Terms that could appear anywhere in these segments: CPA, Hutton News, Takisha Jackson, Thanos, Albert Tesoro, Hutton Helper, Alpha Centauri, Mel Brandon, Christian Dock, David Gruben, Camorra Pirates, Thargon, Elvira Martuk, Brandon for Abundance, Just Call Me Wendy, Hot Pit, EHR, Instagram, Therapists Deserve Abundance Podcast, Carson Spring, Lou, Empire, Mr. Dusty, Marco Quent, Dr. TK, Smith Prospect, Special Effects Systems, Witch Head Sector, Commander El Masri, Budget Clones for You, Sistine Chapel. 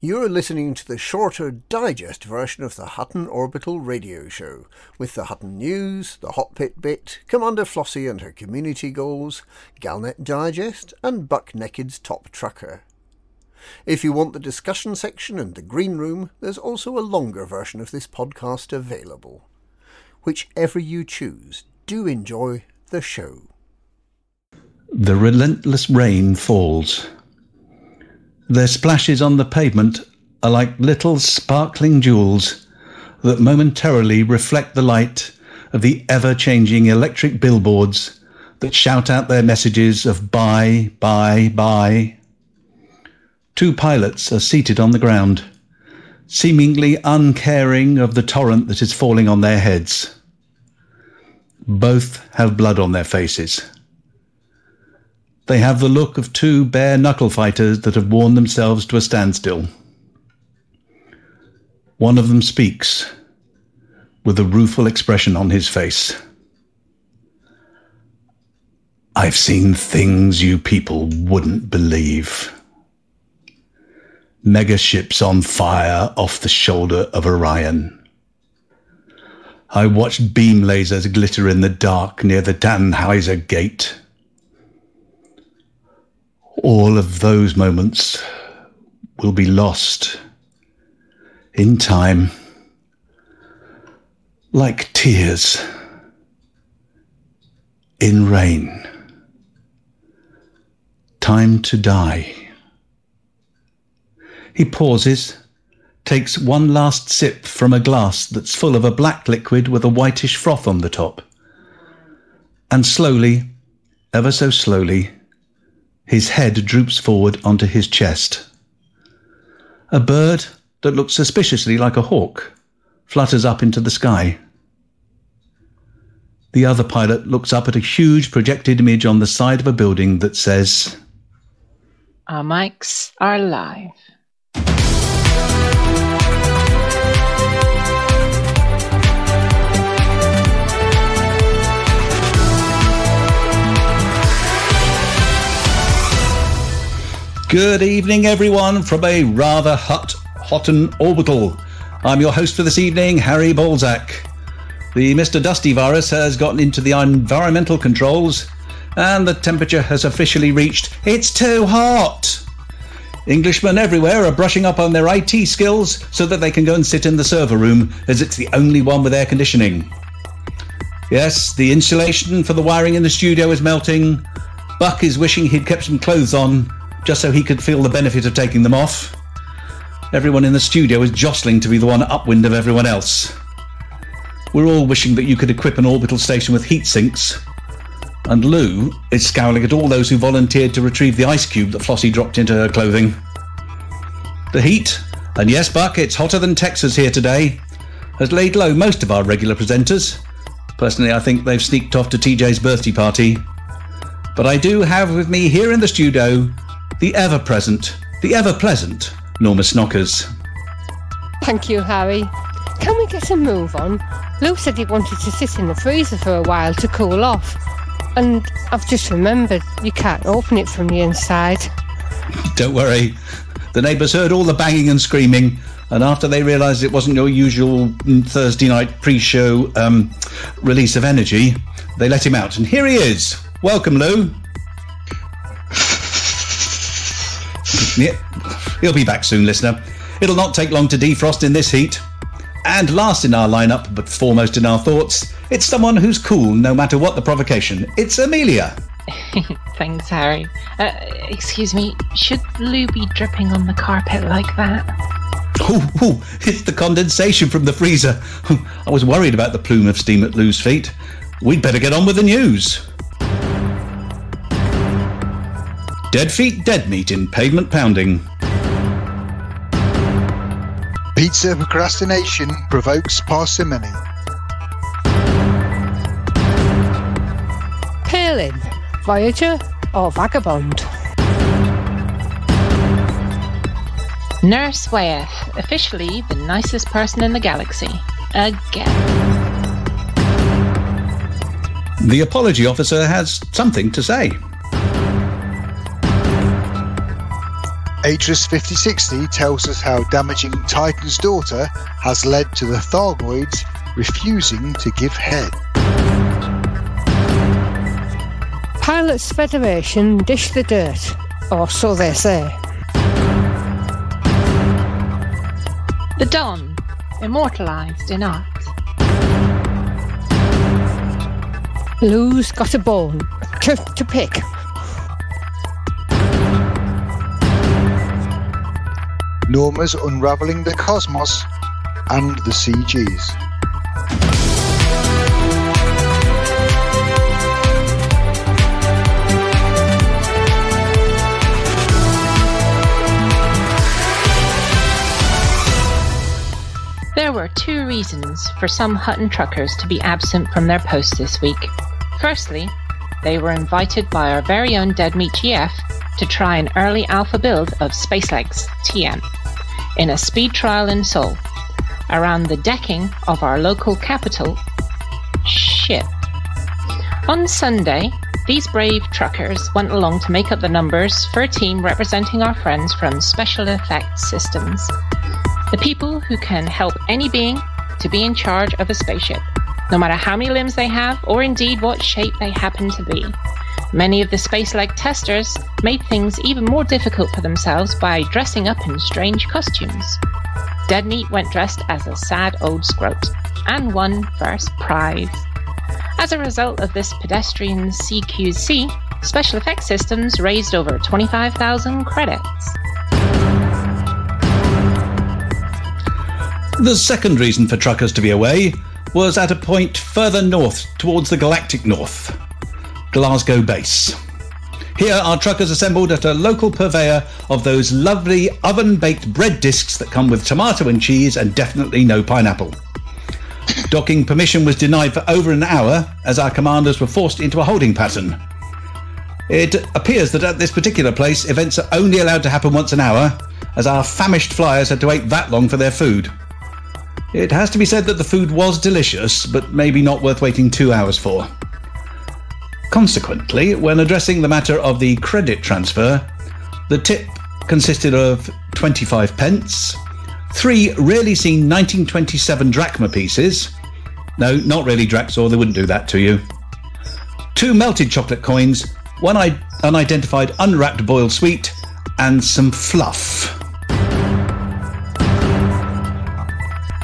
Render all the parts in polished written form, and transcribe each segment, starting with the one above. You're listening to the shorter digest version of the Hutton Orbital Radio Show, with the Hutton News, the Hot Pit Bit, Commander Flossie and her community goals, Galnet Digest and Buck Naked's Top Trucker. If you want the discussion section and the green room, there's also a longer version of this podcast available. Whichever you choose, do enjoy the show. The relentless rain falls. Their splashes on the pavement are like little sparkling jewels that momentarily reflect the light of the ever-changing electric billboards that shout out their messages of buy, buy, buy. Two pilots are seated on the ground, seemingly uncaring of the torrent that is falling on their heads. Both have blood on their faces. They have the look of two bare-knuckle fighters that have worn themselves to a standstill. One of them speaks, with a rueful expression on his face. "I've seen things you people wouldn't believe. Mega ships on fire off the shoulder of Orion. I watched beam lasers glitter in the dark near the Tannhäuser Gate. All of those moments will be lost in time, like tears in rain. Time to die." He pauses, takes one last sip from a glass that's full of a black liquid with a whitish froth on the top, and slowly, ever so slowly, his head droops forward onto his chest. A bird that looks suspiciously like a hawk flutters up into the sky. The other pilot looks up at a huge projected image on the side of a building that says, "Our mics are live." Good evening, everyone, from a rather Hutton Orbital. I'm your host for this evening, Harry Balzac. The Mr. Dusty virus has gotten into the environmental controls, and the temperature has officially reached, it's too hot! Englishmen everywhere are brushing up on their IT skills so that they can go and sit in the server room, as it's the only one with air conditioning. Yes, the insulation for the wiring in the studio is melting. Buck is wishing he'd kept some clothes on, just so he could feel the benefit of taking them off. Everyone in the studio is jostling to be the one upwind of everyone else. We're all wishing that you could equip an orbital station with heat sinks. And Lou is scowling at all those who volunteered to retrieve the ice cube that Flossie dropped into her clothing. The heat, and yes, Buck, it's hotter than Texas here today, has laid low most of our regular presenters. Personally, I think they've sneaked off to TJ's birthday party. But I do have with me here in the studio the ever-present, the ever-pleasant Norma Snockers. Thank you, Harry. Can we get a move on? Lou said he wanted to sit in the freezer for a while to cool off. And I've just remembered you can't open it from the inside. Don't worry. The neighbours heard all the banging and screaming, and after they realised it wasn't your usual Thursday night pre-show release of energy, they let him out. And here he is. Welcome, Lou. Yep, he'll be back soon, listener. It'll not take long to defrost in this heat. And last in our lineup, but foremost in our thoughts, it's someone who's cool no matter what the provocation. It's Amelia. Thanks, Harry. Excuse me, should Lou be dripping on the carpet like that? Oh, it's the condensation from the freezer. I was worried about the plume of steam at Lou's feet. We'd better get on with the news. Dead feet, dead meat in pavement pounding. Pizza procrastination provokes parsimony. Palin, Voyager or Vagabond? Nurse Wyeth, officially the nicest person in the galaxy. Again. The apology officer has something to say. Atris 5060 tells us how damaging Titan's daughter has led to the Thargoids refusing to give head. Pilots Federation dish the dirt, or so they say. The Don, immortalised in art. Lou's got a bone to pick. Norma's unravelling the cosmos and the CGs. There were two reasons for some Hutton truckers to be absent from their posts this week. Firstly, they were invited by our very own Dead Meat GF to try an early alpha build of Space Legs TM in a speed trial in Seoul, around the decking of our local capital ship. On Sunday, these brave truckers went along to make up the numbers for a team representing our friends from Special Effects Systems. The people who can help any being to be in charge of a spaceship, no matter how many limbs they have or indeed what shape they happen to be. Many of the space-like testers made things even more difficult for themselves by dressing up in strange costumes. Dead Meat went dressed as a sad old scrote and won first prize. As a result of this pedestrian CQC, Special Effects Systems raised over 25,000 credits. The second reason for truckers to be away was at a point further north, towards the galactic north, Glasgow base. Here our truckers assembled at a local purveyor of those lovely oven-baked bread discs that come with tomato and cheese and definitely no pineapple. Docking permission was denied for over an hour as our commanders were forced into a holding pattern. It appears that at this particular place, events are only allowed to happen once an hour, as our famished flyers had to wait that long for their food. It has to be said that the food was delicious, but maybe not worth waiting 2 hours for. Consequently, when addressing the matter of the credit transfer, the tip consisted of 25 pence, three rarely seen 1927 drachma pieces, no, not really Drax, or they wouldn't do that to you, two melted chocolate coins, one unidentified unwrapped boiled sweet, and some fluff.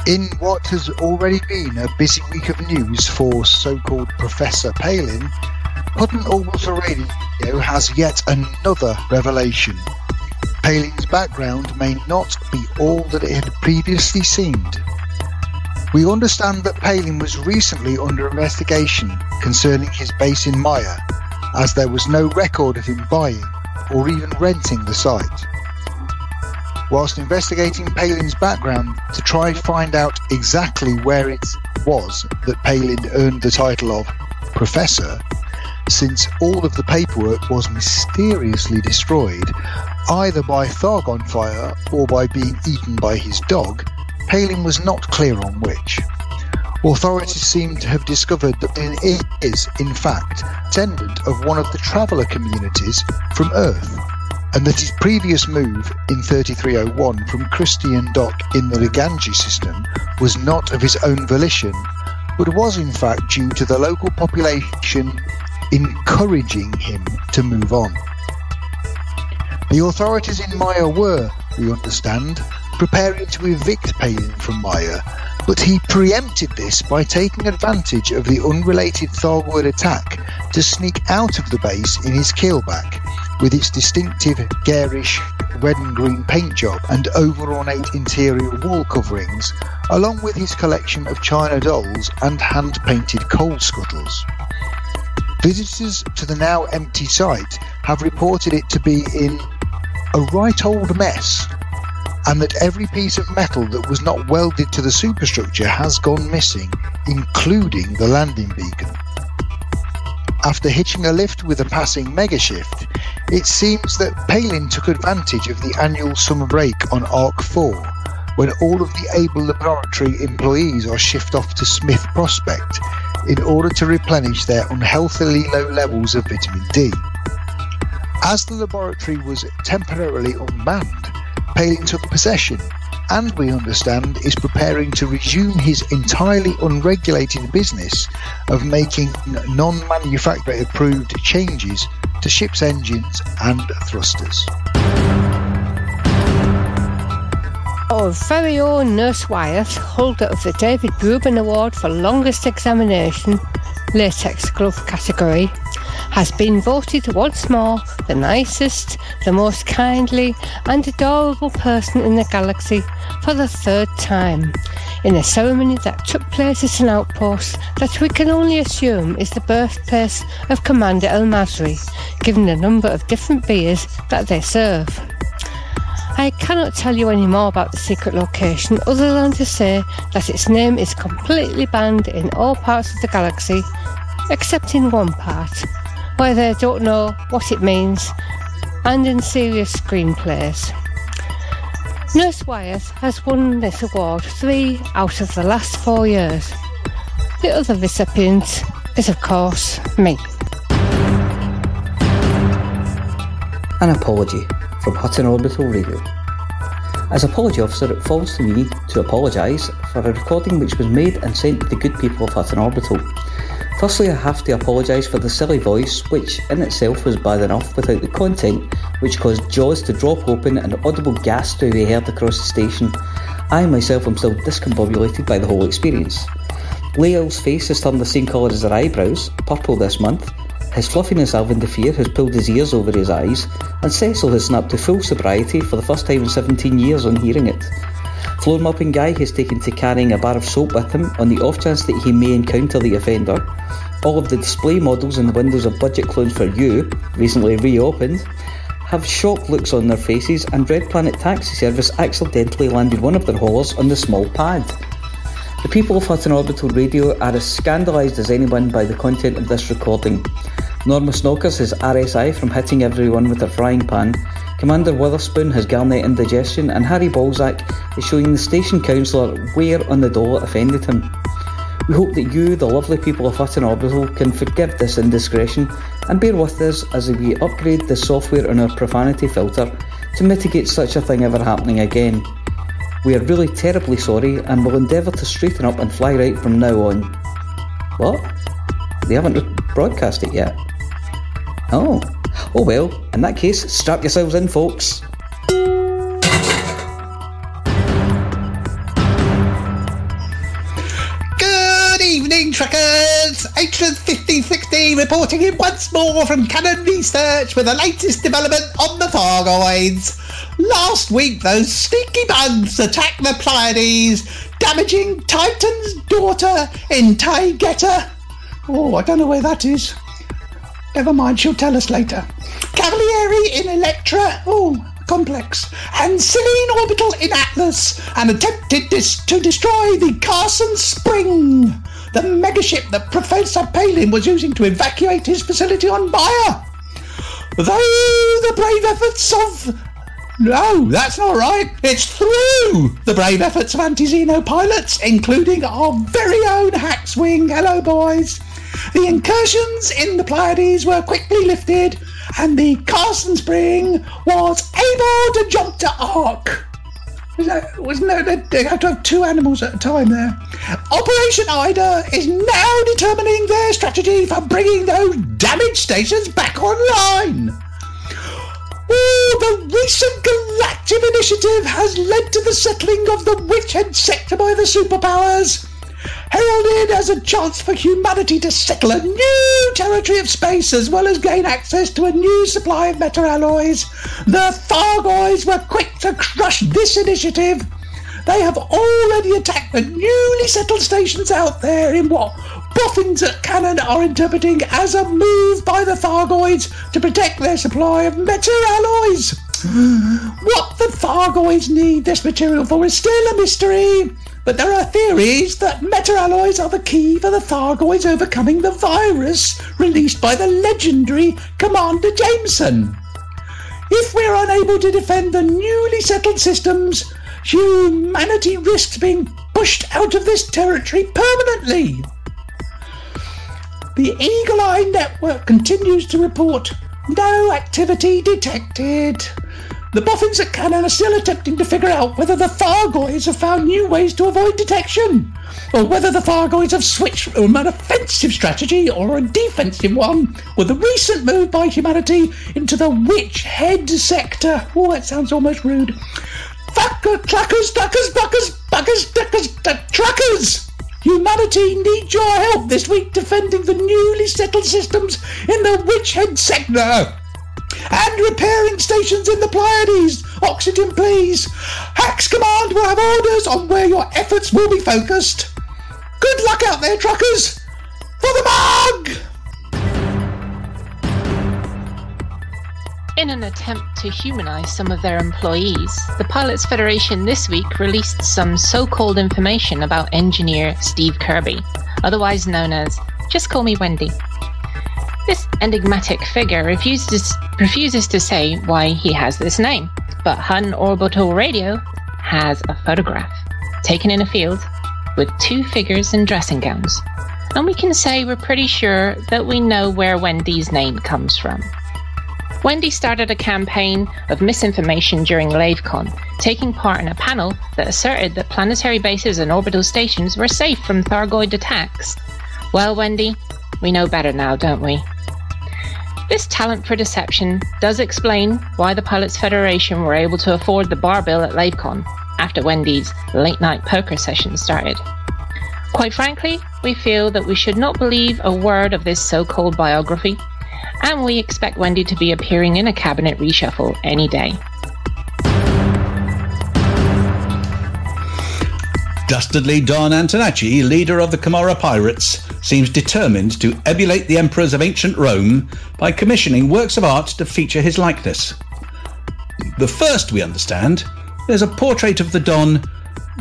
In what has already been a busy week of news for so-called Professor Palin, Hutton Orwell's Radio has yet another revelation. Palin's background may not be all that it had previously seemed. We understand that Palin was recently under investigation concerning his base in Maya, as there was no record of him buying or even renting the site. Whilst investigating Palin's background to try and find out exactly where it was that Palin earned the title of Professor, since all of the paperwork was mysteriously destroyed, either by Thargon fire or by being eaten by his dog, Palin was not clear on which. Authorities seem to have discovered that it is, in fact, a descendant of one of the traveller communities from Earth, and that his previous move in 3301 from Christian Dock in the Leganji system was not of his own volition, but was in fact due to the local population encouraging him to move on. The authorities in Maya were, we understand, preparing to evict Palin from Maya, but he preempted this by taking advantage of the unrelated Thargoid attack to sneak out of the base in his keelback, with its distinctive garish red and green paint job and over-ornate interior wall coverings, along with his collection of china dolls and hand-painted coal scuttles. Visitors to the now empty site have reported it to be in a right old mess, and that every piece of metal that was not welded to the superstructure has gone missing, including the landing beacon. After hitching a lift with a passing megashift, it seems that Palin took advantage of the annual summer break on Ark 4, when all of the Abel Laboratory employees are shipped off to Smith Prospect in order to replenish their unhealthily low levels of vitamin D. As the laboratory was temporarily unmanned, Palin took possession and, we understand, is preparing to resume his entirely unregulated business of making non-manufacturer-approved changes to ship's engines and thrusters. Our very own Nurse Wyeth, holder of the David Gruben Award for Longest Examination, Latex Glove category, has been voted once more the nicest, the most kindly and adorable person in the galaxy for the third time, in a ceremony that took place at an outpost that we can only assume is the birthplace of Commander El Masri, given the number of different beers that they serve. I cannot tell you any more about the secret location other than to say that its name is completely banned in all parts of the galaxy, except in one part, where they don't know what it means, and in serious screenplays. Nurse Wyeth has won this award 3 out of the last 4 years. The other recipient is, of course, me. An apology from Hutton Orbital Radio. As Apology Officer, it falls to me to apologise for a recording which was made and sent to the good people of Hutton Orbital. Firstly, I have to apologise for the silly voice, which in itself was bad enough without the content, which caused jaws to drop open and audible gasps to be heard across the station. I myself am still discombobulated by the whole experience. Lael's face has turned the same colour as her eyebrows, purple this month. His fluffiness Alvin de Feer has pulled his ears over his eyes, and Cecil has snapped to full sobriety for the first time in 17 years on hearing it. Floor mopping guy has taken to carrying a bar of soap with him on the off chance that he may encounter the offender. All of the display models in the windows of Budget Clones for You, recently reopened, have shocked looks on their faces, and Red Planet Taxi Service accidentally landed one of their haulers on the small pad. The people of Hutton Orbital Radio are as scandalised as anyone by the content of this recording. Norma Snockers has RSI from hitting everyone with a frying pan, Commander Witherspoon has Galnet indigestion, and Harry Balzac is showing the station councillor where on the dole it offended him. We hope that you, the lovely people of Hutton Orbital, can forgive this indiscretion and bear with us as we upgrade the software on our profanity filter to mitigate such a thing ever happening again. We are really terribly sorry and will endeavour to straighten up and fly right from now on. What? They haven't broadcast it yet? Oh well, in that case, strap yourselves in, folks. Good evening, truckers! Atrans 1560 reporting in once more from Canon Research with the latest development on the Thargoids. Last week, those sneaky bugs attacked the Pleiades, damaging Titan's daughter in Taygeta. Oh, I don't know where that is. Never mind, she'll tell us later. Cavalieri in Electra, complex, and Selene Orbital in Atlas, and attempted to destroy the Carson Spring, the megaship that Professor Palin was using to evacuate his facility on Maya. Though the brave efforts of... No, that's not right. It's through the brave efforts of anti-Xeno pilots, including our very own Hackswing. Hello, boys. The incursions in the Pleiades were quickly lifted, and the Carson Spring was able to jump to Ark. They have to have 2 animals at a time there. Operation Ida is now determining their strategy for bringing those damaged stations back online. The recent Galactic Initiative has led to the settling of the Witch Head Sector by the superpowers, heralded as a chance for humanity to settle a new territory of space as well as gain access to a new supply of meta-alloys. The Thargoids were quick to crush this initiative. They have already attacked the newly settled stations out there in what boffins at Canon are interpreting as a move by the Thargoids to protect their supply of meta-alloys. What the Thargoids need this material for is still a mystery, but there are theories that meta-alloys are the key for the Thargoids overcoming the virus released by the legendary Commander Jameson. If we're unable to defend the newly settled systems, humanity risks being pushed out of this territory permanently. The Eagle Eye Network continues to report No activity detected. The boffins at Canon are still attempting to figure out whether the Thargoids have found new ways to avoid detection, or whether the Thargoids have switched from an offensive strategy or a defensive one, with the recent move by humanity into the Witch Head Sector. Oh, that sounds almost rude. Fucker, clackers, duckers, buckers, buggers, duckers, truckers! Humanity needs your help this week defending the newly settled systems in the Witch Head Sector. And repairing stations in the Pleiades. Oxygen, please. Hacks Command will have orders on where your efforts will be focused. Good luck out there, truckers. For the mug! In an attempt to humanise some of their employees, the Pilots Federation this week released some so-called information about engineer Steve Kirby, otherwise known as Just Call Me Wendy. This enigmatic figure refuses to say why he has this name, but Hutton Orbital Radio has a photograph taken in a field with two figures in dressing gowns, and we can say we're pretty sure that we know where Wendy's name comes from. Wendy started a campaign of misinformation during LaveCon, taking part in a panel that asserted that planetary bases and orbital stations were safe from Thargoid attacks. Well, Wendy, we know better now, don't we? This talent for deception does explain why the Pilots Federation were able to afford the bar bill at LaveCon after Wendy's late-night poker session started. Quite frankly, we feel that we should not believe a word of this so-called biography, and we expect Wendy to be appearing in a cabinet reshuffle any day. Dustedly Don Antonacci, leader of the Camorra Pirates, seems determined to emulate the emperors of ancient Rome by commissioning works of art to feature his likeness. The first, we understand, is a portrait of the Don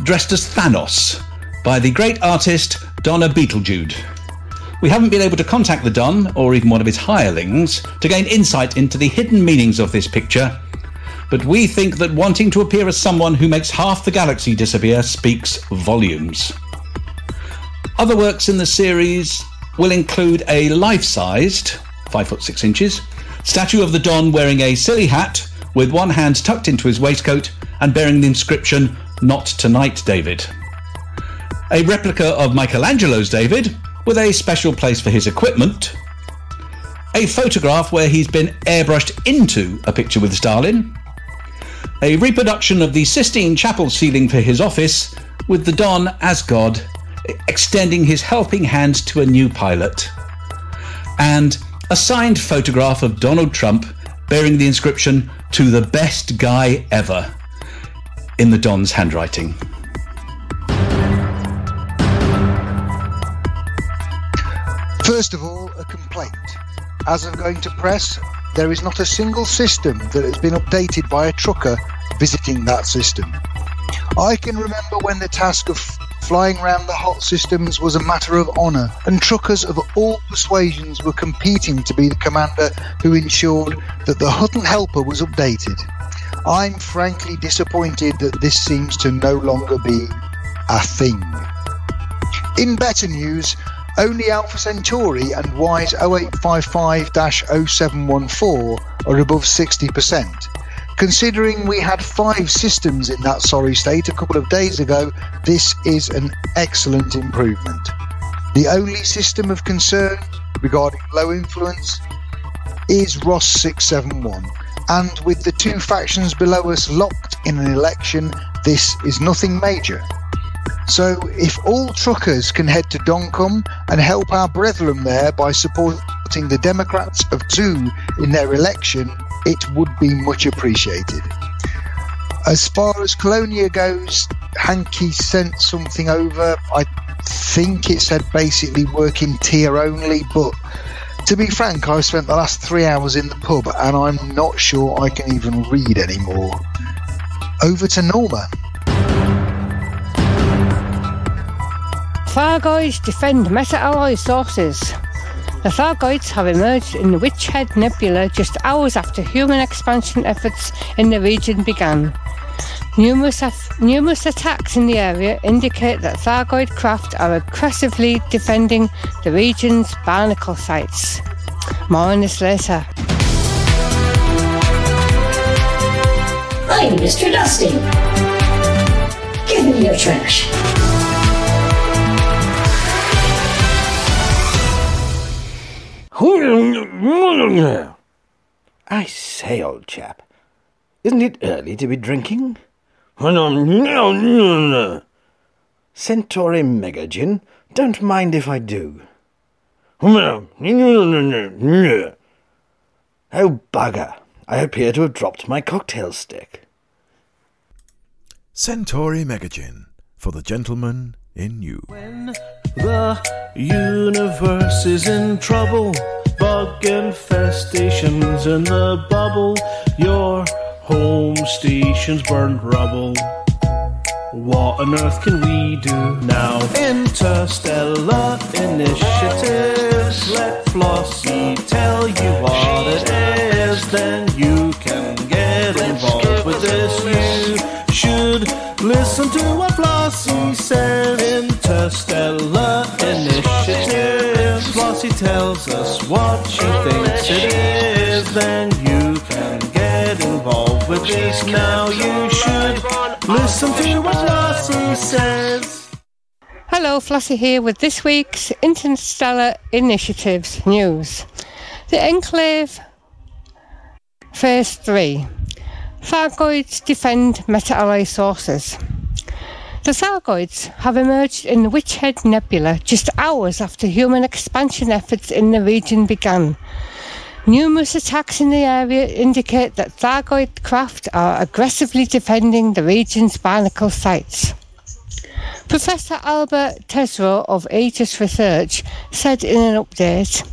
dressed as Thanos by the great artist Donna Beetlejude. We haven't been able to contact the Don, or even one of his hirelings, to gain insight into the hidden meanings of this picture, but we think that wanting to appear as someone who makes half the galaxy disappear speaks volumes. Other works in the series will include a life-sized, 5'6", statue of the Don wearing a silly hat with one hand tucked into his waistcoat and bearing the inscription, "Not tonight, David." A replica of Michelangelo's David with a special place for his equipment. A photograph where he's been airbrushed into a picture with Stalin. A reproduction of the Sistine Chapel ceiling for his office, with the Don as God, extending his helping hand to a new pilot. And a signed photograph of Donald Trump bearing the inscription, "To the best guy ever," in the Don's handwriting. First of all, a complaint. As of going to press, there is not a single system that has been updated by a trucker visiting that system. I can remember when the task of flying round the hot systems was a matter of honour, and truckers of all persuasions were competing to be the commander who ensured that the Hutton Helper was updated. I'm frankly disappointed that this seems to no longer be a thing. In better news, only Alpha Centauri and Wise 0855-0714 are above 60%. Considering we had 5 systems in that sorry state a couple of days ago, this is an excellent improvement. The only system of concern regarding low influence is Ross 671, and with the 2 factions below us locked in an election, this is nothing major. So if all truckers can head to Doncombe and help our brethren there by supporting the Democrats of 2 in their election, it would be much appreciated. As far as Colonia goes, Hankey sent something over. I think it said basically work in tier only, but to be frank, I've spent the last 3 hours in the pub and I'm not sure I can even read anymore. Over to Norma. Thargoids defend meta-alloy sources. The Thargoids have emerged in the Witch Head Nebula just hours after human expansion efforts in the region began. Numerous attacks in the area indicate that Thargoid craft are aggressively defending the region's barnacle sites. More on this later. I'm Mr. Dusty. Give me your trash. I say, old chap, isn't it early to be drinking? Centauri Mega Gin, don't mind if I do. Oh, bugger. I appear to have dropped my cocktail stick. Centauri Mega Gin, for the gentleman in you. When the universe is in trouble, bug infestations in the bubble, your home station's burned rubble. What on earth can we do now? Interstellar initiatives. Let Flossie tell you what it is. Then you can get involved with this. You should listen to what Flossie said. Interstellar initiatives. Flossie tells us what she thinks it is. Then you can get involved with this. Now you should listen to what Flossie says. Hello, Flossie here with this week's Interstellar Initiatives news. The Enclave Phase 3. Thargoids defend meta-alloy sources. The Thargoids have emerged in the Witch Head Nebula just hours after human expansion efforts in the region began. Numerous attacks in the area indicate that Thargoid craft are aggressively defending the region's barnacle sites. Professor Albert Tesoro of Aegis Research said in an update,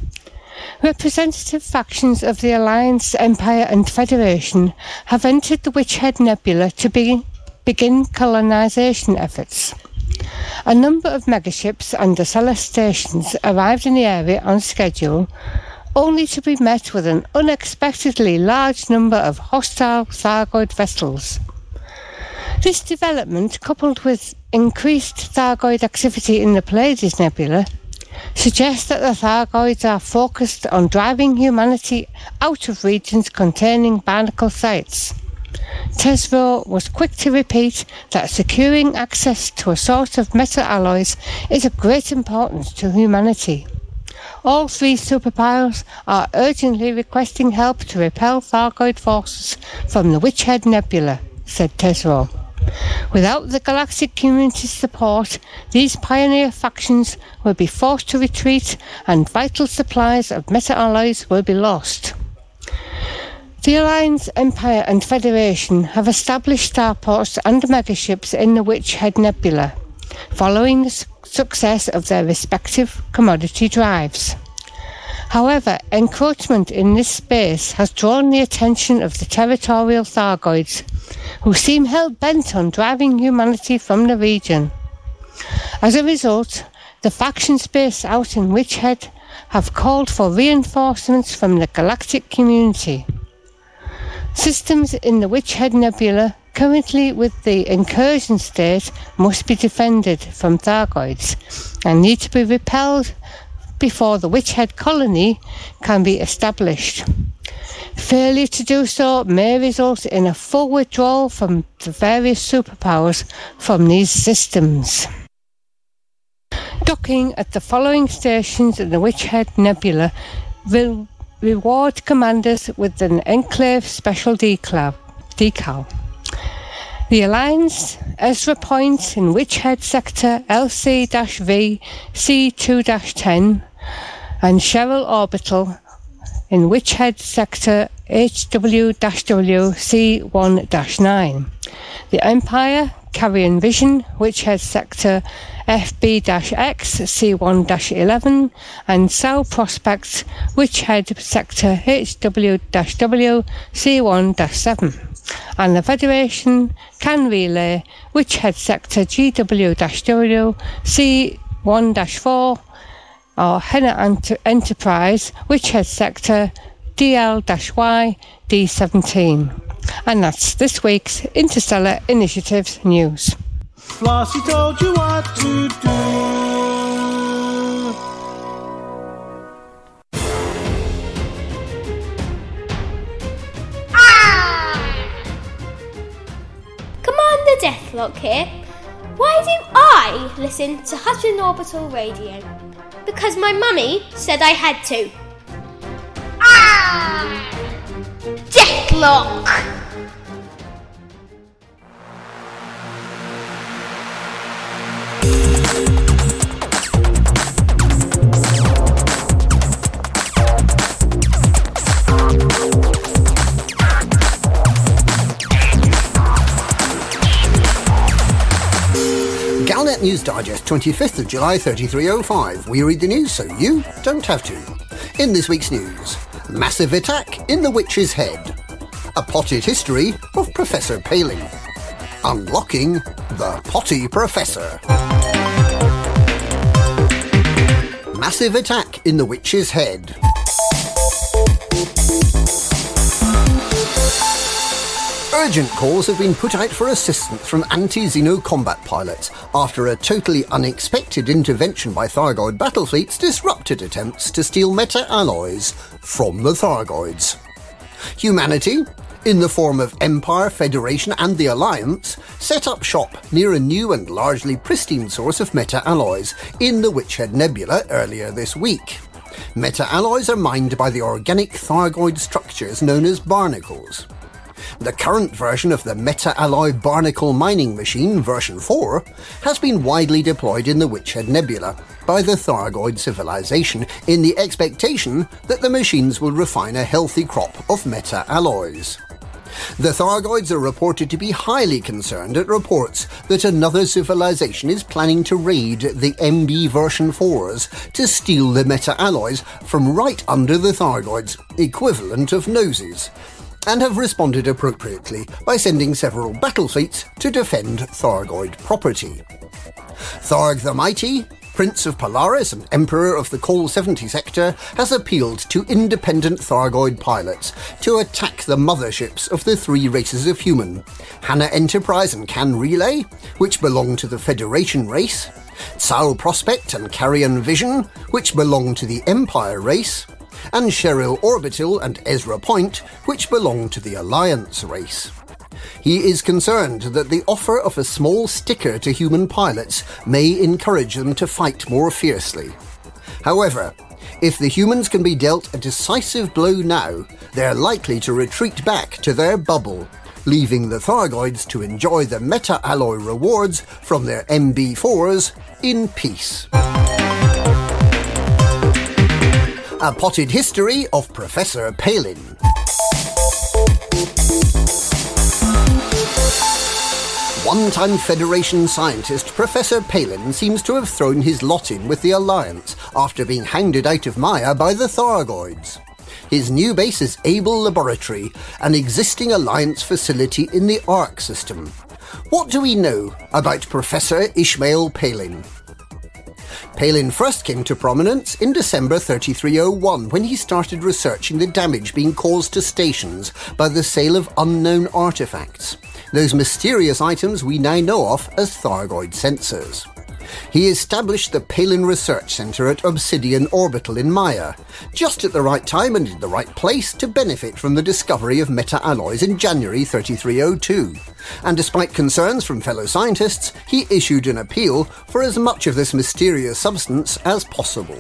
representative factions of the Alliance, Empire and Federation have entered the Witch Head Nebula to begin colonisation efforts. A number of megaships and the celestiations arrived in the area on schedule, only to be met with an unexpectedly large number of hostile Thargoid vessels. This development, coupled with increased Thargoid activity in the Pleiades Nebula, suggests that the Thargoids are focused on driving humanity out of regions containing barnacle sites. Tesro was quick to repeat that securing access to a source of meta-alloys is of great importance to humanity. All three superpowers are urgently requesting help to repel Thargoid forces from the Witch Head Nebula, said Tesoro. Without the galactic community's support, these pioneer factions will be forced to retreat and vital supplies of meta-alloys will be lost. The Alliance, Empire and Federation have established starports and megaships in the Witch Head Nebula, following the success of their respective commodity drives. However, encroachment in this space has drawn the attention of the territorial Thargoids, who seem hell-bent on driving humanity from the region. As a result, the factions based out in Witch Head have called for reinforcements from the galactic community. Systems in the Witch Head Nebula currently with the incursion state must be defended from Thargoids and need to be repelled before the Witch Head colony can be established. Failure to do so may result in a full withdrawal from the various superpowers from these systems. Docking at the following stations in the Witch Head Nebula will reward commanders with an Enclave special decal. The Alliance, Ezra Point in Witch Head Sector LC-V C2-10 and Cheryl Orbital in Witch Head Sector HW-W C1-9. The Empire, Carrion Vision, Witch Head Sector FB-X C1-11 and South Prospect, Witch Head Sector HW-W C1-7. And the Federation can relay Witch Head Sector GW-W C1-4 or Henna Enterprise Witch Head Sector DL-Y D17. And that's this week's Interstellar Initiatives news. Flossie told you what to do. Deathlock here. Why do I listen to Hutton Orbital Radio? Because my mummy said I had to. Deathlock! Galnet News Digest, 25th of July 3305. We read the news so you don't have to. In this week's news, massive attack in the witch's head. A potted history of Professor Palin. Unlocking the potty professor. Massive attack in the witch's head. Urgent calls have been put out for assistance from anti-Xeno combat pilots after a totally unexpected intervention by Thargoid battlefleets disrupted attempts to steal meta-alloys from the Thargoids. Humanity, in the form of Empire, Federation and the Alliance, set up shop near a new and largely pristine source of meta-alloys in the Witch Head Nebula earlier this week. Meta-alloys are mined by the organic Thargoid structures known as barnacles. The current version of the Meta-Alloy Barnacle Mining Machine, version 4, has been widely deployed in the Witch Head Nebula by the Thargoid civilization in the expectation that the machines will refine a healthy crop of meta-alloys. The Thargoids are reported to be highly concerned at reports that another civilization is planning to raid the MB version 4s to steal the meta-alloys from right under the Thargoids' equivalent of noses, and have responded appropriately by sending several battlefleets to defend Thargoid property. Tharg the Mighty, Prince of Polaris and Emperor of the Call 70 sector, has appealed to independent Thargoid pilots to attack the motherships of the three races of human, Hannah Enterprise and Can Relay, which belong to the Federation race, Tsao Prospect and Carrion Vision, which belong to the Empire race, and Cheryl Orbital and Ezra Point, which belong to the Alliance race. He is concerned that the offer of a small sticker to human pilots may encourage them to fight more fiercely. However, if the humans can be dealt a decisive blow now, they're likely to retreat back to their bubble, leaving the Thargoids to enjoy the meta-alloy rewards from their MB4s in peace. A potted history of Professor Palin. One-time Federation scientist Professor Palin seems to have thrown his lot in with the Alliance after being hounded out of Maya by the Thargoids. His new base is Abel Laboratory, an existing Alliance facility in the Ark system. What do we know about Professor Ishmael Palin? Palin first came to prominence in December 3301 when he started researching the damage being caused to stations by the sale of unknown artefacts, those mysterious items we now know of as Thargoid sensors. He established the Palin Research Centre at Obsidian Orbital in Maya, just at the right time and in the right place to benefit from the discovery of meta-alloys in January 3302. And despite concerns from fellow scientists, he issued an appeal for as much of this mysterious substance as possible.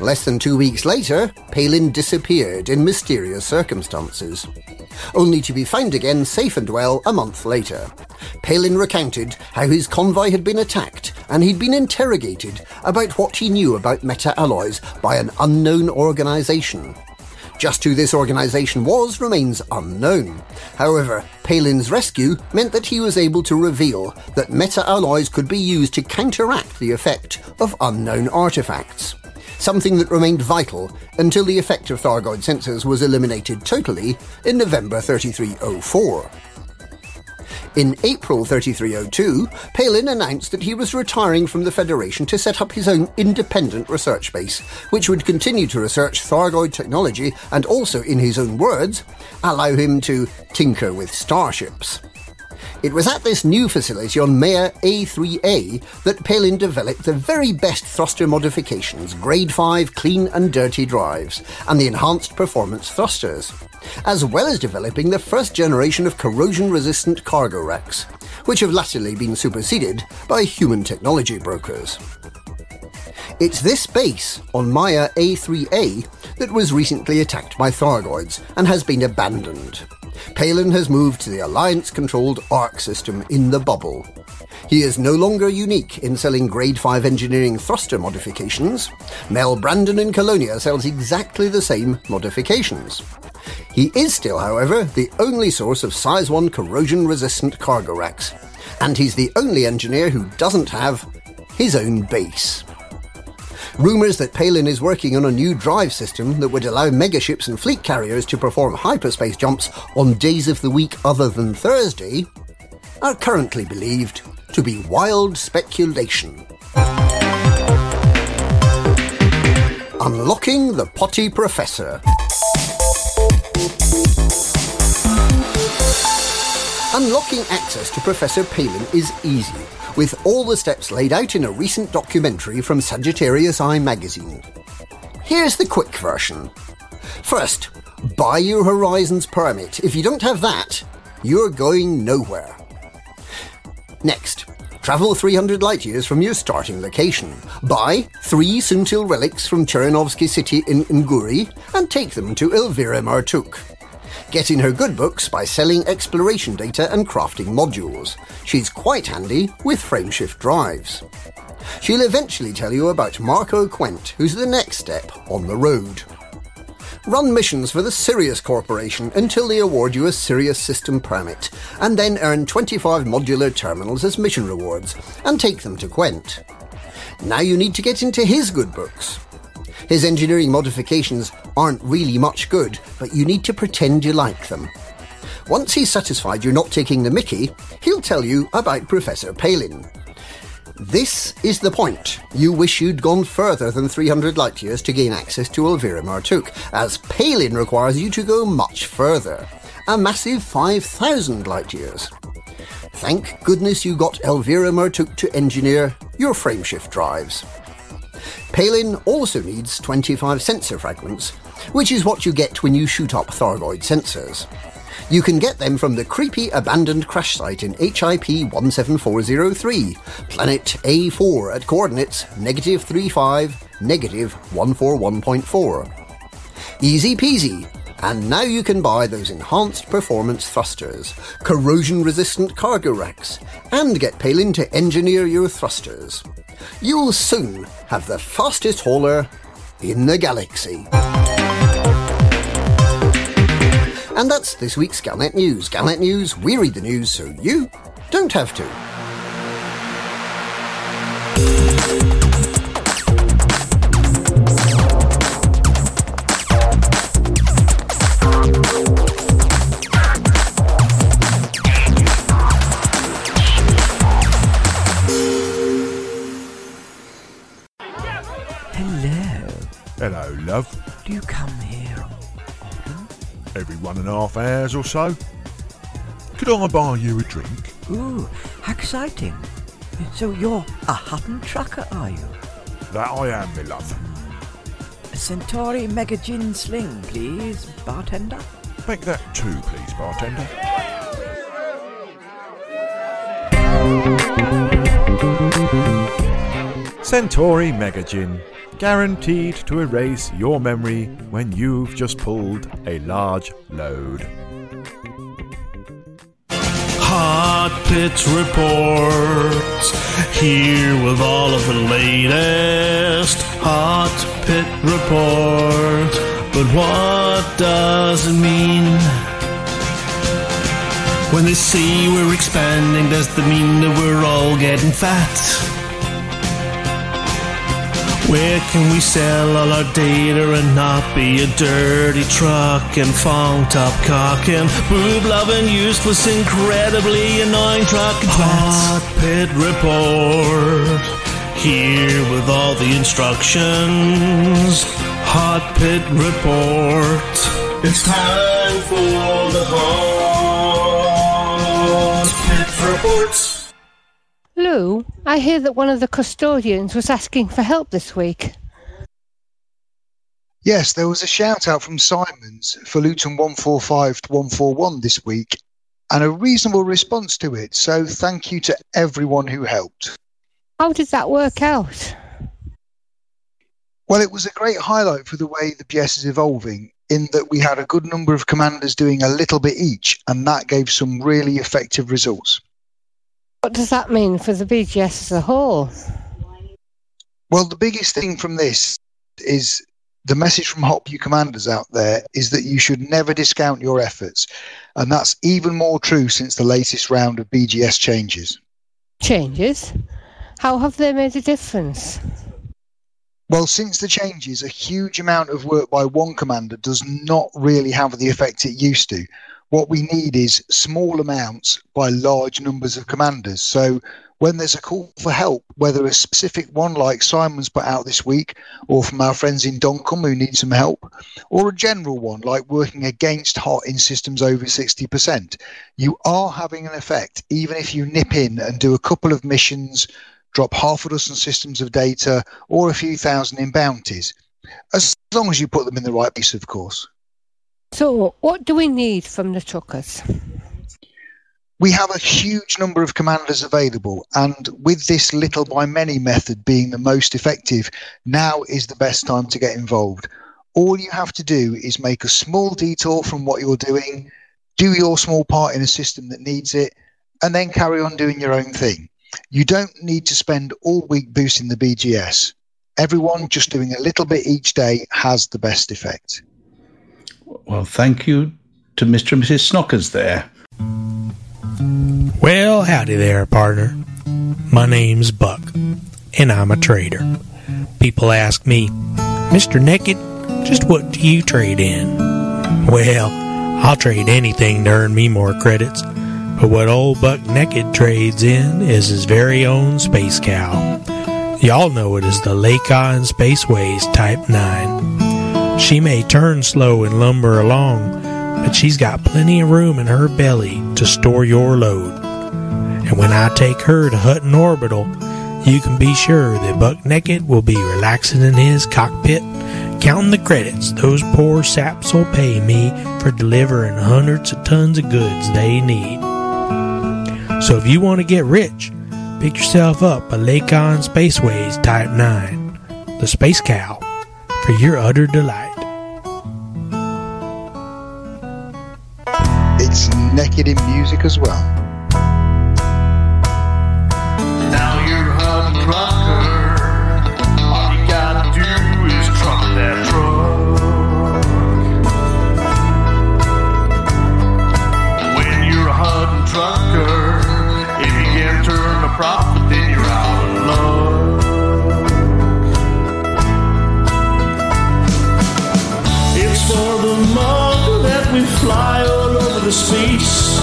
Less than 2 weeks later, Palin disappeared in mysterious circumstances, only to be found again safe and well a month later. Palin recounted how his convoy had been attacked and he'd been interrogated about what he knew about meta-alloys by an unknown organisation. Just who this organisation was remains unknown. However, Palin's rescue meant that he was able to reveal that meta-alloys could be used to counteract the effect of unknown artefacts, something that remained vital until the effect of Thargoid sensors was eliminated totally in November 3304. In April 3302, Palin announced that he was retiring from the Federation to set up his own independent research base, which would continue to research Thargoid technology and also, in his own words, allow him to tinker with starships. It was at this new facility on Maya A3A that Palin developed the very best thruster modifications, Grade 5 clean and dirty drives, and the enhanced performance thrusters, as well as developing the first generation of corrosion-resistant cargo racks, which have latterly been superseded by human technology brokers. It's this base on Maya A3A that was recently attacked by Thargoids and has been abandoned. Palin has moved to the Alliance-controlled Ark system in the bubble. He is no longer unique in selling Grade 5 engineering thruster modifications. Mel Brandon in Colonia sells exactly the same modifications. He is still, however, the only source of Size 1 corrosion-resistant cargo racks, and he's the only engineer who doesn't have his own base. Rumours that Palin is working on a new drive system that would allow megaships and fleet carriers to perform hyperspace jumps on days of the week other than Thursday are currently believed to be wild speculation. Unlocking the Potty Professor. Unlocking access to Professor Palin is easy, with all the steps laid out in a recent documentary from Sagittarius Eye magazine. Here's the quick version. First, buy your Horizons permit. If you don't have that, you're going nowhere. Next, travel 300 light-years from your starting location. Buy 3 Suntil relics from Chernovsky City in Nguri and take them to Elvira Martuk. Get in her good books by selling exploration data and crafting modules. She's quite handy with frameshift drives. She'll eventually tell you about Marco Quent, who's the next step on the road. Run missions for the Sirius Corporation until they award you a Sirius System permit, and then earn 25 modular terminals as mission rewards, and take them to Quent. Now you need to get into his good books. His engineering modifications aren't really much good, but you need to pretend you like them. Once he's satisfied you're not taking the mickey, he'll tell you about Professor Palin. This is the point. You wish you'd gone further than 300 light-years to gain access to Elvira Martuk, as Palin requires you to go much further. A massive 5,000 light-years. Thank goodness you got Elvira Martuk to engineer your frameshift drives. Palin also needs 25 sensor fragments, which is what you get when you shoot up Thargoid sensors. You can get them from the creepy abandoned crash site in HIP 17403, planet A4 at coordinates -35, -141.4. Easy peasy, and now you can buy those enhanced performance thrusters, corrosion-resistant cargo racks, and get Palin to engineer your thrusters. You'll soon have the fastest hauler in the galaxy. And that's this week's Galnet News. Galnet News, we read the news so you don't have to. Hello, love. Do you come here often? Every 1.5 hours or so. Could I buy you a drink? Ooh, how exciting. So you're a Hutton trucker, are you? That I am, my love. A Centauri Mega Gin sling, please, bartender. Make that 2, please, bartender. Centauri Mega Gin. Guaranteed to erase your memory when you've just pulled a large load. Hot Pit Report. Here with all of the latest Hot Pit Report. But what does it mean? When they say we're expanding, does that mean that we're all getting fat? Where can we sell all our data and not be a dirty truck and fong-top cock and boob-loving, useless, incredibly annoying truck and Hot Pit Report. Here with all the instructions. Hot Pit Report. It's time for the Hot Pit Lou, I hear that one of the custodians was asking for help this week. Yes, there was a shout-out from Simons for Luton 145 to 141 this week, and a reasonable response to it, so thank you to everyone who helped. How did that work out? Well, it was a great highlight for the way the BS is evolving, in that we had a good number of commanders doing a little bit each, and that gave some really effective results. What does that mean for the BGS as a whole? Well, the biggest thing from this is the message from Hot Pit commanders out there is that you should never discount your efforts. And that's even more true since the latest round of BGS changes. Changes? How have they made a difference? Well, since the changes, a huge amount of work by one commander does not really have the effect it used to. What we need is small amounts by large numbers of commanders. So when there's a call for help, whether a specific one like Simon's put out this week, or from our friends in Doncombe who need some help, or a general one like working against Hot in systems over 60%, you are having an effect, even if you nip in and do a couple of missions, drop half a dozen systems of data, or a few thousand in bounties, as long as you put them in the right place, of course. So, what do we need from the truckers? We have a huge number of commanders available, and with this little by many method being the most effective, now is the best time to get involved. All you have to do is make a small detour from what you're doing, do your small part in a system that needs it, and then carry on doing your own thing. You don't need to spend all week boosting the BGS. Everyone just doing a little bit each day has the best effect. Well, thank you to Mr. and Mrs. Snockers there. Well, howdy there, partner. My name's Buck, and I'm a trader. People ask me, Mr. Naked, just what do you trade in? Well, I'll trade anything to earn me more credits, but what old Buck Naked trades in is his very own space cow. Y'all know it is the LaveCon Spaceways Type 9. She may turn slow and lumber along, but she's got plenty of room in her belly to store your load. And when I take her to Hutton Orbital, you can be sure that Buck Naked will be relaxing in his cockpit, counting the credits those poor saps will pay me for delivering hundreds of tons of goods they need. So if you want to get rich, pick yourself up a LaveCon Spaceways Type 9, the Space Cow, for your utter delight. It's naked in music as well. Now you're a trucker. All you gotta do is truck that truck. When you're a Hutton trucker, if you can't turn a profit, then you're out of luck. For the mug that we fly all over the space,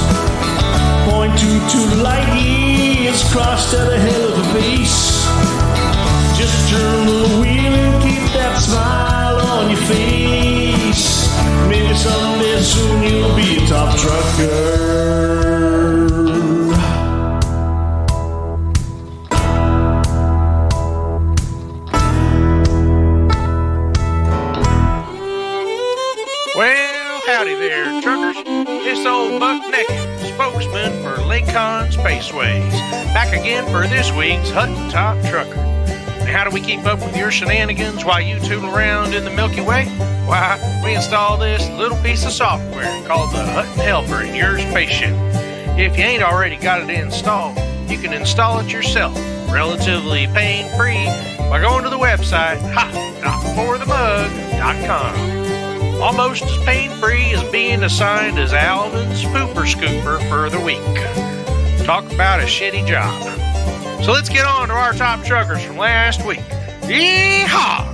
0.22 light years crossed at a hell of a pace. Just turn the wheel and keep that smile on your face. Maybe someday soon you'll be a top trucker. This old Buck Naked, spokesman for LaveCon Spaceways, back again for this week's Hutton Top Trucker. And how do we keep up with your shenanigans while you tootle around in the Milky Way? Why, we install this little piece of software called the Hutton Helper in your spaceship. If you ain't already got it installed, you can install it yourself, relatively pain-free, by going to the website hot.forthemug.com. Almost as pain-free as being assigned as Alvin's Pooper Scooper for the week. Talk about a shitty job. So let's get on to our top truckers from last week. Yeehaw!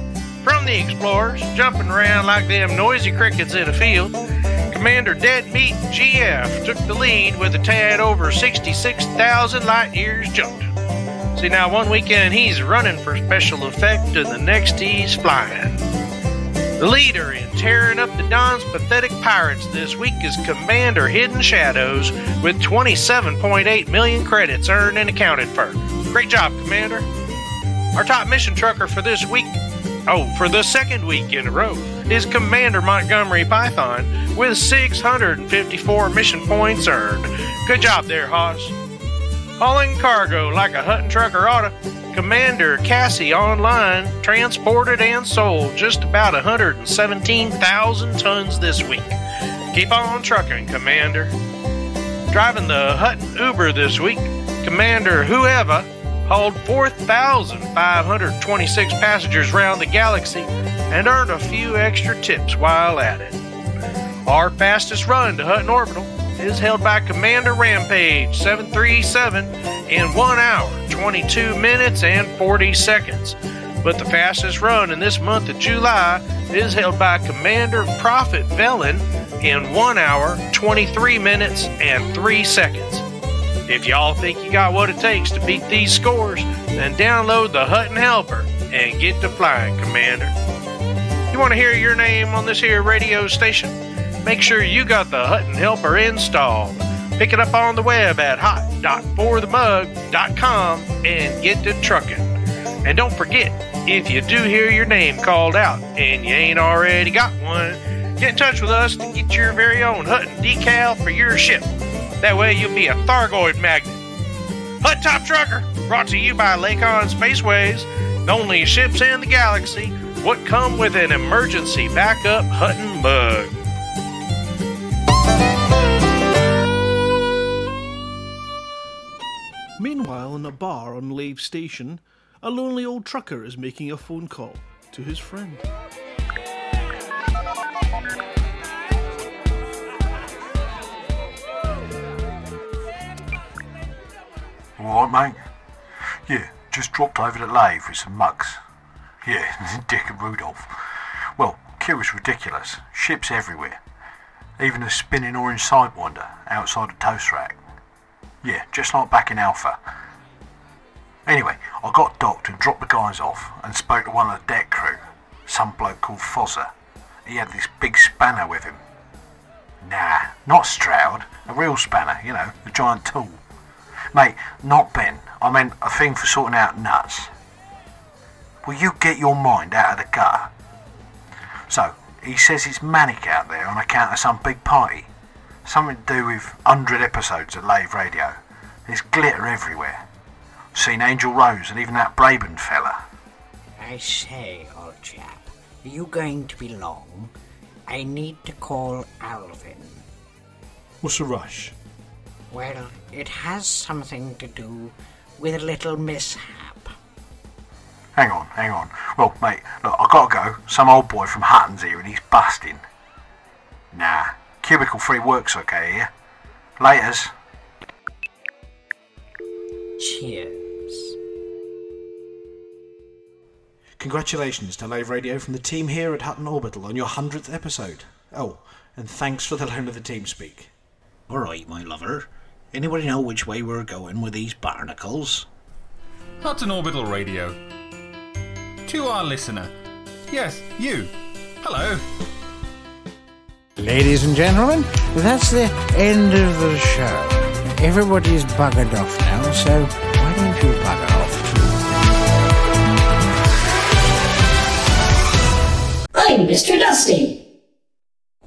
From the Explorers, jumping around like them noisy crickets in a field, Commander Dead Meat GF took the lead with a tad over 66,000 light years jumped. See, now one weekend he's running for special effect, and the next he's flying. The leader in tearing up the Don's pathetic pirates this week is Commander Hidden Shadows with 27.8 million credits earned and accounted for. Great job, Commander. Our top mission trucker for this week, for the second week in a row, is Commander Montgomery Python with 654 mission points earned. Good job there, Hoss. Hauling cargo like a Hutton trucker oughta, Commander Cassie Online transported and sold just about 117,000 tons this week. Keep on trucking, Commander. Driving the Hutton Uber this week, Commander Whoever hauled 4,526 passengers around the galaxy and earned a few extra tips while at it. Our fastest run to Hutton Orbital is held by Commander Rampage 737 in 1 hour, 22 minutes, and 40 seconds. But the fastest run in this month of July is held by Commander Prophet Velen in 1 hour, 23 minutes, and 3 seconds. If y'all think you got what it takes to beat these scores, then download the Hutton Helper and get to flying, Commander. You want to hear your name on this here radio station? Make sure you got the Hutton Helper installed. Pick it up on the web at hot.forthemug.com and get to trucking. And don't forget, if you do hear your name called out and you ain't already got one, get in touch with us to get your very own Hutton decal for your ship. That way you'll be a Thargoid magnet. Hut Top Trucker, brought to you by LaveCon Spaceways, the only ships in the galaxy what come with an emergency backup Hutton mug. Meanwhile, in a bar on Lave Station, a lonely old trucker is making a phone call to his friend. All right, mate? Yeah, just dropped over to Lave with some mugs. Yeah, Dick and Rudolph. Well, queue is ridiculous. Ships everywhere. Even a spinning orange sidewinder outside a toast rack. Yeah, just like back in Alpha. Anyway, I got docked and dropped the guys off and spoke to one of the deck crew, some bloke called Fozzer. He had this big spanner with him. Nah, not Stroud, a real spanner, you know, a giant tool. Mate, not Ben, I meant a thing for sorting out nuts. Will you get your mind out of the gutter? So, he says it's manic out there on account of some big party. Something to do with 100 episodes of Lave Radio. There's glitter everywhere. Seen Angel Rose and even that Braben fella. I say, old chap, are you going to be long? I need to call Alvin. What's the rush? Well, it has something to do with a little mishap. Hang on. Well, mate, look, I gotta go. Some old boy from Hutton's here and he's busting. Nah. Cubicle free works okay here. Laters. Cheers. Congratulations to Lave Radio from the team here at Hutton Orbital on your 100th episode. Oh, and thanks for the loan of the team speak. Alright, my lover. Anybody know which way we're going with these barnacles? Hutton Orbital Radio. To our listener. Yes, you. Hello. Ladies and gentlemen, that's the end of the show. Everybody's buggered off now, so why don't you bugger off too? I'm Mr. Dusty.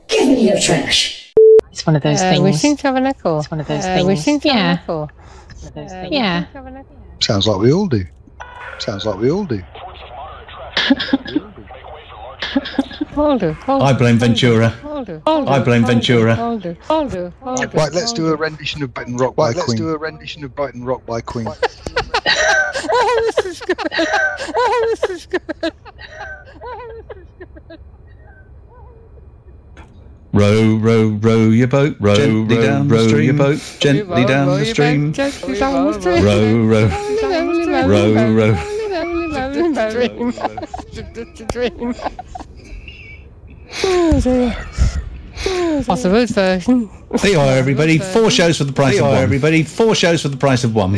Give me your trash. It's one of those things. We seem to have an echo. It's one of those things. We seem to have an echo. Yeah. Sounds like we all do. I blame Ventura. Right, let's do a rendition of Brighton Rock by Queen. Oh, this is good. Row, row, row your boat. Row, gently row, down row your boat. Gently down the stream. Row, row, row, row. Dream. What's the root version? There you are, everybody. Four shows for the price of one.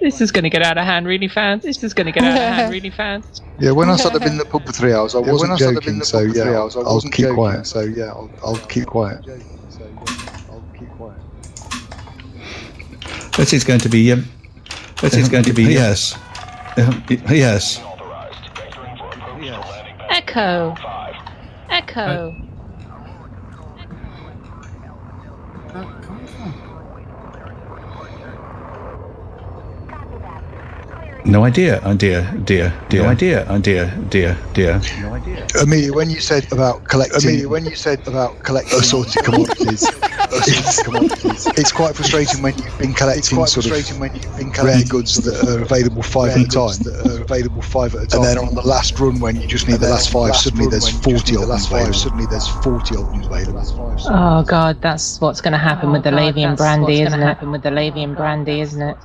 This is going to get out of hand, really, fans. Yeah, when I said I've been in the pub for 3 hours, I wasn't joking. So yeah, I'll keep quiet. This is going to be This is going to be... Yes. Yes. Echo. Echo. No idea, dear. No idea. Amelia, when you said about collecting, assorted commodities, it's quite frustrating when you've been collecting rare goods that are available five at a time, and then on the last run when you just need the last five, suddenly there's 40 of them. Oh God, that's what's going to happen with the Lavian brandy, isn't it? It's going to happen with the Lavian brandy, isn't it?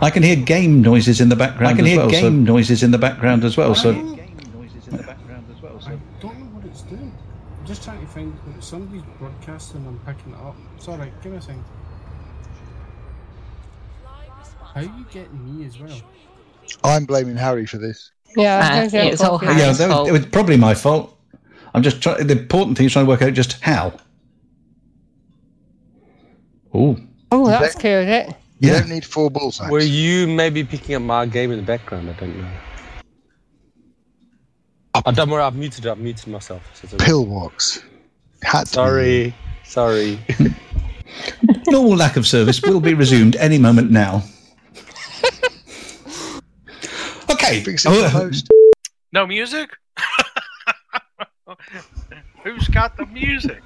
I can hear game noises in the background. So I don't know what it's doing. I'm just trying to find somebody's broadcasting. I'm picking it up. It's all right. Give me a second. How are you getting me as well? I'm blaming Harry for this. Yeah, it's all Harry's fault. It was probably my fault. I'm just trying. The important thing is trying to work out just how. Ooh. Oh, that's cleared it. You don't need four balls. Were you maybe picking up my game in the background? I don't know. Don't worry, I've muted myself. So Pillbox. Sorry. Normal lack of service will be resumed any moment now. Okay. No music? Who's got the music?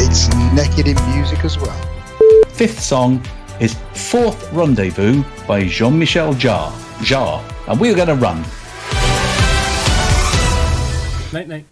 It's naked in music as well. Fifth song is Fourth Rendezvous by Jean-Michel Jarre. And we're going to run. Night, night.